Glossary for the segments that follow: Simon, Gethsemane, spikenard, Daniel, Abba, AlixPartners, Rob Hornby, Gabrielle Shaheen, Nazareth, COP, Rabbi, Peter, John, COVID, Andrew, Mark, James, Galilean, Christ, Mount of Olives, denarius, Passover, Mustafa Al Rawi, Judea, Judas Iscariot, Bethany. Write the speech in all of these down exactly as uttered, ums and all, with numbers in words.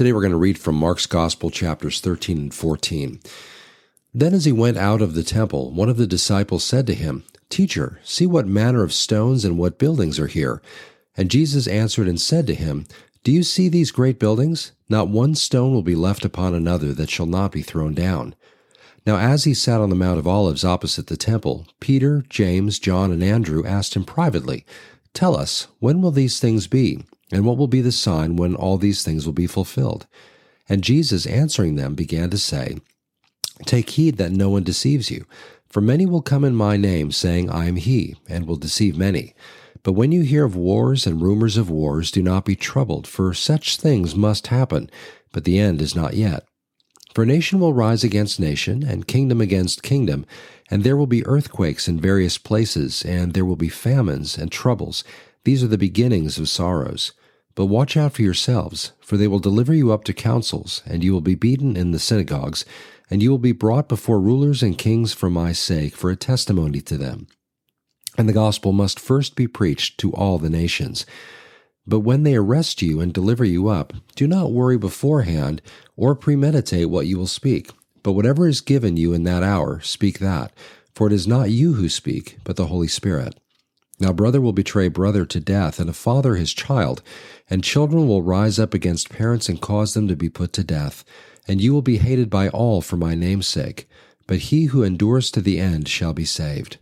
Today we're going to read from Mark's Gospel, chapters thirteen and fourteen. Then as he went out of the temple, one of the disciples said to him, "Teacher, see what manner of stones and what buildings are here." And Jesus answered and said to him, "Do you see these great buildings? Not one stone will be left upon another that shall not be thrown down." Now as he sat on the Mount of Olives opposite the temple, Peter, James, John, and Andrew asked him privately, "Tell us, when will these things be? And what will be the sign when all these things will be fulfilled?" And Jesus answering them began to say, "Take heed that no one deceives you. For many will come in my name, saying, 'I am he,' and will deceive many. But when you hear of wars and rumors of wars, do not be troubled, for such things must happen, but the end is not yet. For nation will rise against nation, and kingdom against kingdom, and there will be earthquakes in various places, and there will be famines and troubles. These are the beginnings of sorrows. But watch out for yourselves, for they will deliver you up to councils, and you will be beaten in the synagogues, and you will be brought before rulers and kings for my sake, for a testimony to them. And the gospel must first be preached to all the nations. But when they arrest you and deliver you up, do not worry beforehand or premeditate what you will speak. But whatever is given you in that hour, speak that, for it is not you who speak, but the Holy Spirit. Now brother will betray brother to death, and a father his child, and children will rise up against parents and cause them to be put to death. And you will be hated by all for my name's sake, but he who endures to the end shall be saved.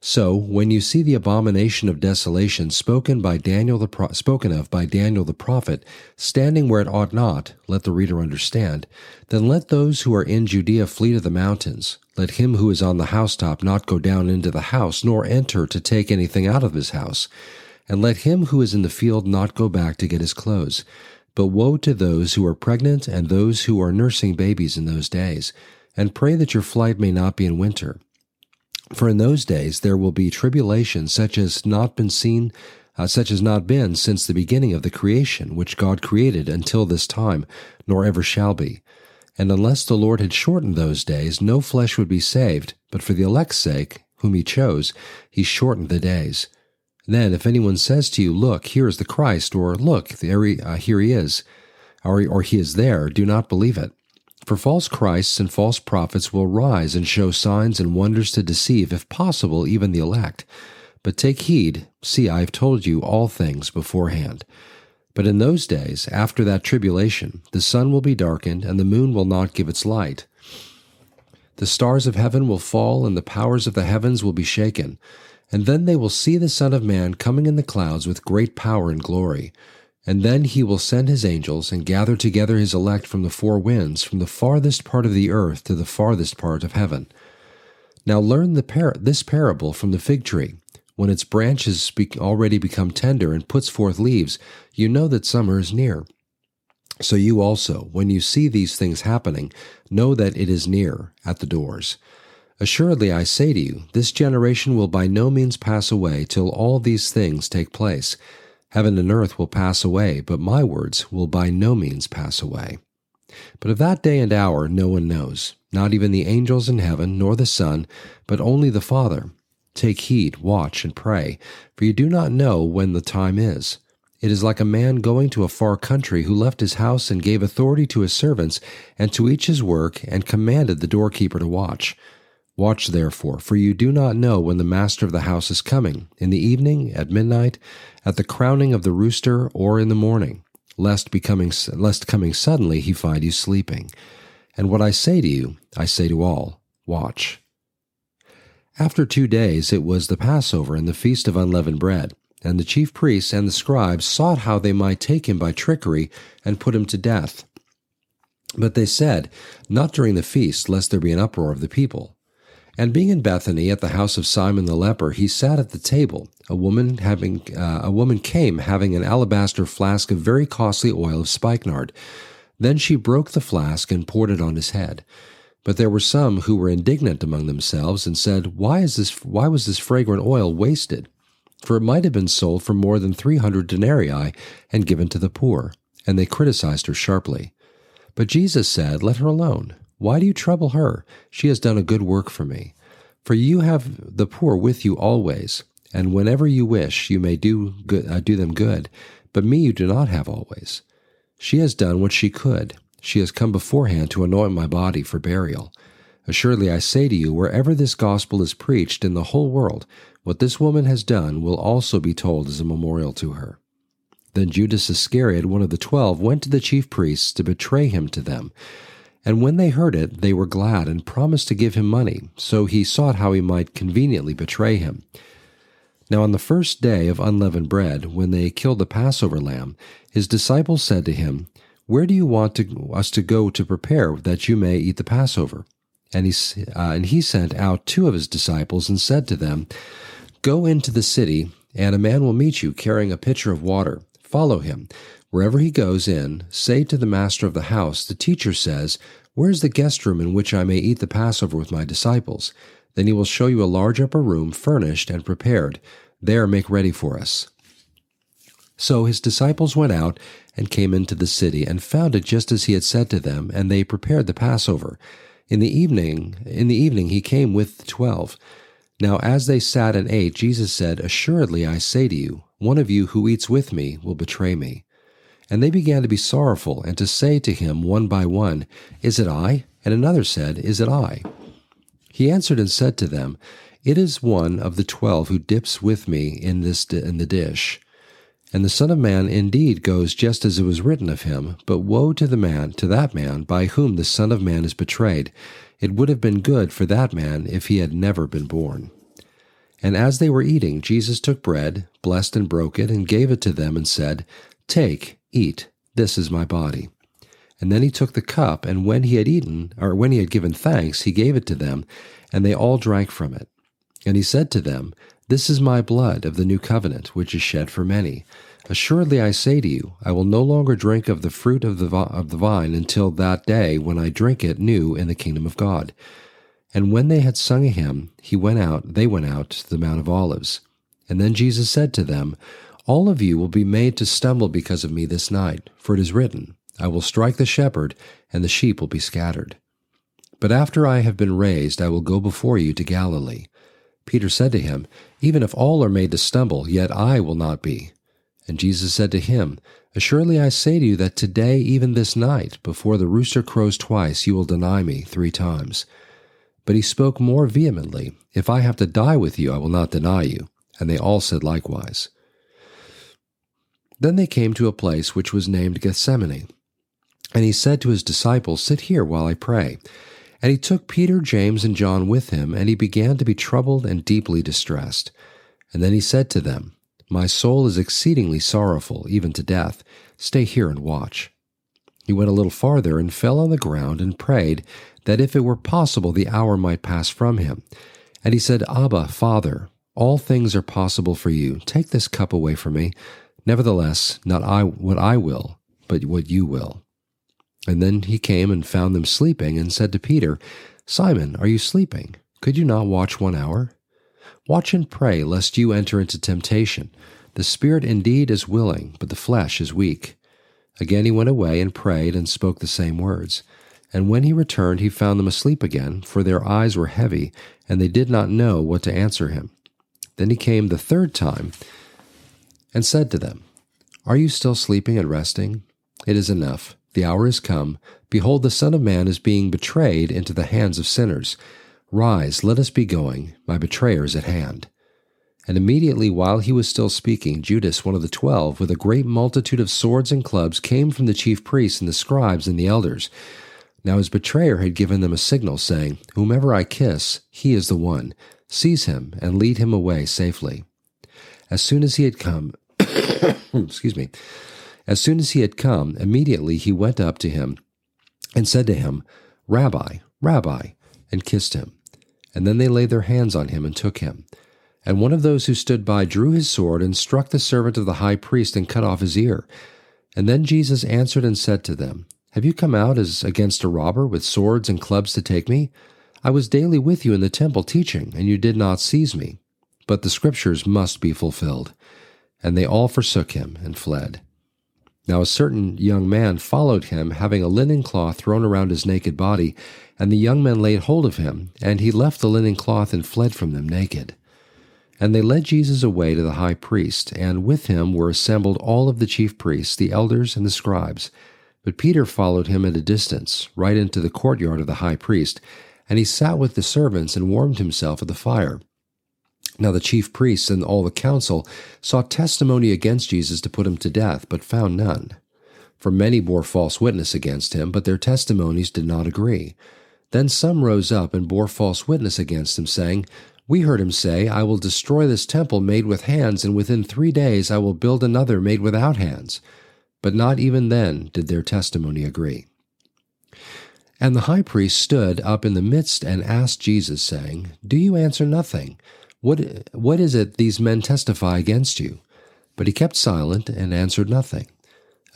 So, when you see the abomination of desolation spoken by Daniel the pro- spoken of by Daniel the prophet, standing where it ought not, let the reader understand, then let those who are in Judea flee to the mountains. Let him who is on the housetop not go down into the house, nor enter to take anything out of his house. And let him who is in the field not go back to get his clothes. But woe to those who are pregnant and those who are nursing babies in those days. And pray that your flight may not be in winter. For in those days there will be tribulation such as not been seen, uh, such as not been since the beginning of the creation, which God created until this time, nor ever shall be. And unless the Lord had shortened those days, no flesh would be saved, but for the elect's sake, whom he chose, he shortened the days. Then if anyone says to you, 'Look, here is the Christ,' or 'Look, there he, uh, here he is,' or, or 'He is there,' do not believe it. For false Christs and false prophets will rise and show signs and wonders to deceive, if possible, even the elect. But take heed, see, I have told you all things beforehand. But in those days, after that tribulation, the sun will be darkened, and the moon will not give its light. The stars of heaven will fall, and the powers of the heavens will be shaken. And then they will see the Son of Man coming in the clouds with great power and glory. And then he will send his angels, and gather together his elect from the four winds, from the farthest part of the earth to the farthest part of heaven. Now learn the par- this parable from the fig tree. When its branches be- already become tender and puts forth leaves, you know that summer is near. So you also, when you see these things happening, know that it is near, at the doors. Assuredly I say to you, this generation will by no means pass away till all these things take place. Heaven and earth will pass away, but my words will by no means pass away. But of that day and hour no one knows, not even the angels in heaven, nor the Son, but only the Father. Take heed, watch, and pray, for you do not know when the time is. It is like a man going to a far country, who left his house and gave authority to his servants, and to each his work, and commanded the doorkeeper to watch. Watch therefore, for you do not know when the master of the house is coming, in the evening, at midnight, at the crowning of the rooster, or in the morning, lest becoming, lest coming suddenly he find you sleeping. And what I say to you, I say to all, watch. After two days it was the Passover and the feast of unleavened bread, and the chief priests and the scribes sought how they might take him by trickery and put him to death. But they said, "Not during the feast, lest there be an uproar of the people." And being in Bethany at the house of Simon the leper, he sat at the table. A woman having uh, a woman came, having an alabaster flask of very costly oil of spikenard. Then she broke the flask and poured it on his head. But there were some who were indignant among themselves and said, "Why is this? Why was this fragrant oil wasted? For it might have been sold for more than three hundred denarii and given to the poor." And they criticized her sharply. But Jesus said, "Let her alone. Why do you trouble her? She has done a good work for me. For you have the poor with you always, and whenever you wish, you may do good, uh, do them good, but me you do not have always. She has done what she could. She has come beforehand to anoint my body for burial. Assuredly, I say to you, wherever this gospel is preached in the whole world, what this woman has done will also be told as a memorial to her. Then Judas Iscariot, one of the twelve, went to the chief priests to betray him to them. And when they heard it, they were glad and promised to give him money, so he sought how he might conveniently betray him. Now on the first day of unleavened bread, when they killed the Passover lamb, his disciples said to him, Where do you want to, us to go to prepare that you may eat the Passover? And he, uh, and he sent out two of his disciples and said to them, Go into the city, and a man will meet you carrying a pitcher of water. Follow him. Wherever he goes in, say to the master of the house, The teacher says, Where is the guest room in which I may eat the Passover with my disciples? Then he will show you a large upper room, furnished and prepared. There make ready for us. So his disciples went out and came into the city, and found it just as he had said to them, and they prepared the Passover. In the evening, in the evening he came with the twelve. Now as they sat and ate, Jesus said, Assuredly I say to you, one of you who eats with me will betray me. And they began to be sorrowful, and to say to him one by one, Is it I? And another said, Is it I? He answered and said to them, It is one of the twelve who dips with me in this di- in the dish. And the Son of Man indeed goes just as it was written of him, but woe to the man, to that man, by whom the Son of Man is betrayed. It would have been good for that man if he had never been born. And as they were eating, Jesus took bread, blessed and broke it, and gave it to them, and said, Take, eat, this is my body. And then he took the cup, and when he had eaten, or when he had given thanks, he gave it to them, and they all drank from it. And he said to them, This is my blood of the new covenant, which is shed for many. Assuredly I say to you, I will no longer drink of the fruit of the vi- of the vine until that day when I drink it new in the kingdom of God. And when they had sung a hymn, he went out, they went out to the Mount of Olives. And then Jesus said to them, All of you will be made to stumble because of me this night, for it is written, I will strike the shepherd, and the sheep will be scattered. But after I have been raised, I will go before you to Galilee. Peter said to him, Even if all are made to stumble, yet I will not be. And Jesus said to him, Assuredly I say to you that today, even this night, before the rooster crows twice, you will deny me three times. But he spoke more vehemently, If I have to die with you, I will not deny you. And they all said likewise. Then they came to a place which was named Gethsemane. And he said to his disciples, Sit here while I pray. And he took Peter, James, and John with him, and he began to be troubled and deeply distressed. And then he said to them, My soul is exceedingly sorrowful, even to death. Stay here and watch. He went a little farther and fell on the ground and prayed that if it were possible the hour might pass from him. And he said, Abba, Father, all things are possible for you. Take this cup away from me. Nevertheless, not I what I will, but what you will. And then he came and found them sleeping, and said to Peter, Simon, are you sleeping? Could you not watch one hour? Watch and pray, lest you enter into temptation. The spirit indeed is willing, but the flesh is weak. Again he went away and prayed, and spoke the same words. And when he returned, he found them asleep again, for their eyes were heavy, and they did not know what to answer him. Then he came the third time, and said to them, Are you still sleeping and resting? It is enough. The hour is come. Behold, the Son of Man is being betrayed into the hands of sinners. Rise, let us be going. My betrayer is at hand. And immediately while he was still speaking, Judas, one of the twelve, with a great multitude of swords and clubs, came from the chief priests and the scribes and the elders. Now his betrayer had given them a signal, saying, Whomever I kiss, he is the one. Seize him and lead him away safely. As soon as he had come, excuse me. As soon as he had come, immediately he went up to him and said to him, Rabbi, Rabbi, and kissed him. And then they laid their hands on him and took him. And one of those who stood by drew his sword and struck the servant of the high priest and cut off his ear. And then Jesus answered and said to them, Have you come out as against a robber with swords and clubs to take me? I was daily with you in the temple teaching, and you did not seize me. But the scriptures must be fulfilled. And they all forsook him and fled. Now a certain young man followed him, having a linen cloth thrown around his naked body, and the young men laid hold of him, and he left the linen cloth and fled from them naked. And they led Jesus away to the high priest, and with him were assembled all of the chief priests, the elders, and the scribes. But Peter followed him at a distance, right into the courtyard of the high priest, and he sat with the servants and warmed himself at the fire. Now the chief priests and all the council sought testimony against Jesus to put him to death, but found none. For many bore false witness against him, but their testimonies did not agree. Then some rose up and bore false witness against him, saying, "We heard him say, 'I will destroy this temple made with hands, and within three days I will build another made without hands.'" But not even then did their testimony agree. And the high priest stood up in the midst and asked Jesus, saying, "Do you answer nothing? What, what is it these men testify against you?" But he kept silent and answered nothing.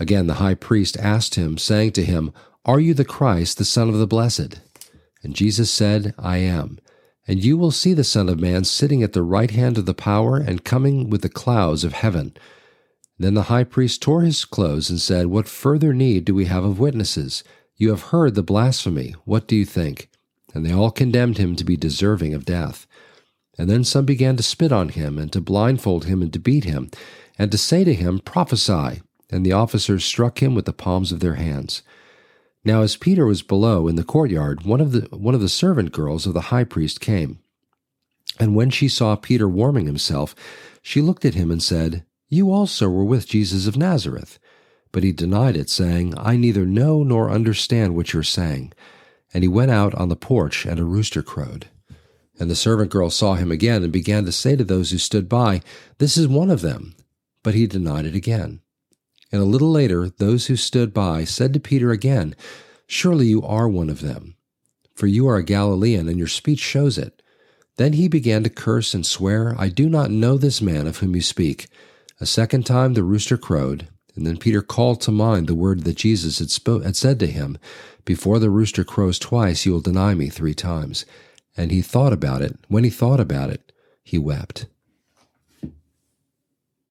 Again the high priest asked him, saying to him, "Are you the Christ, the Son of the Blessed?" And Jesus said, "I am. And you will see the Son of Man sitting at the right hand of the power and coming with the clouds of heaven." Then the high priest tore his clothes and said, "What further need do we have of witnesses? You have heard the blasphemy. What do you think?" And they all condemned him to be deserving of death. And then some began to spit on him, and to blindfold him, and to beat him, and to say to him, "Prophesy." And the officers struck him with the palms of their hands. Now as Peter was below in the courtyard, one of the one of the servant girls of the high priest came. And when she saw Peter warming himself, she looked at him and said, "You also were with Jesus of Nazareth." But he denied it, saying, "I neither know nor understand what you're saying." And he went out on the porch, and a rooster crowed. And the servant girl saw him again, and began to say to those who stood by, "This is one of them." But he denied it again. And a little later those who stood by said to Peter again, "Surely you are one of them, for you are a Galilean, and your speech shows it." Then he began to curse and swear, "I do not know this man of whom you speak." A second time the rooster crowed, and then Peter called to mind the word that Jesus had, spoke, had said to him, "Before the rooster crows twice, you will deny me three times." And he thought about it. When he thought about it, he wept.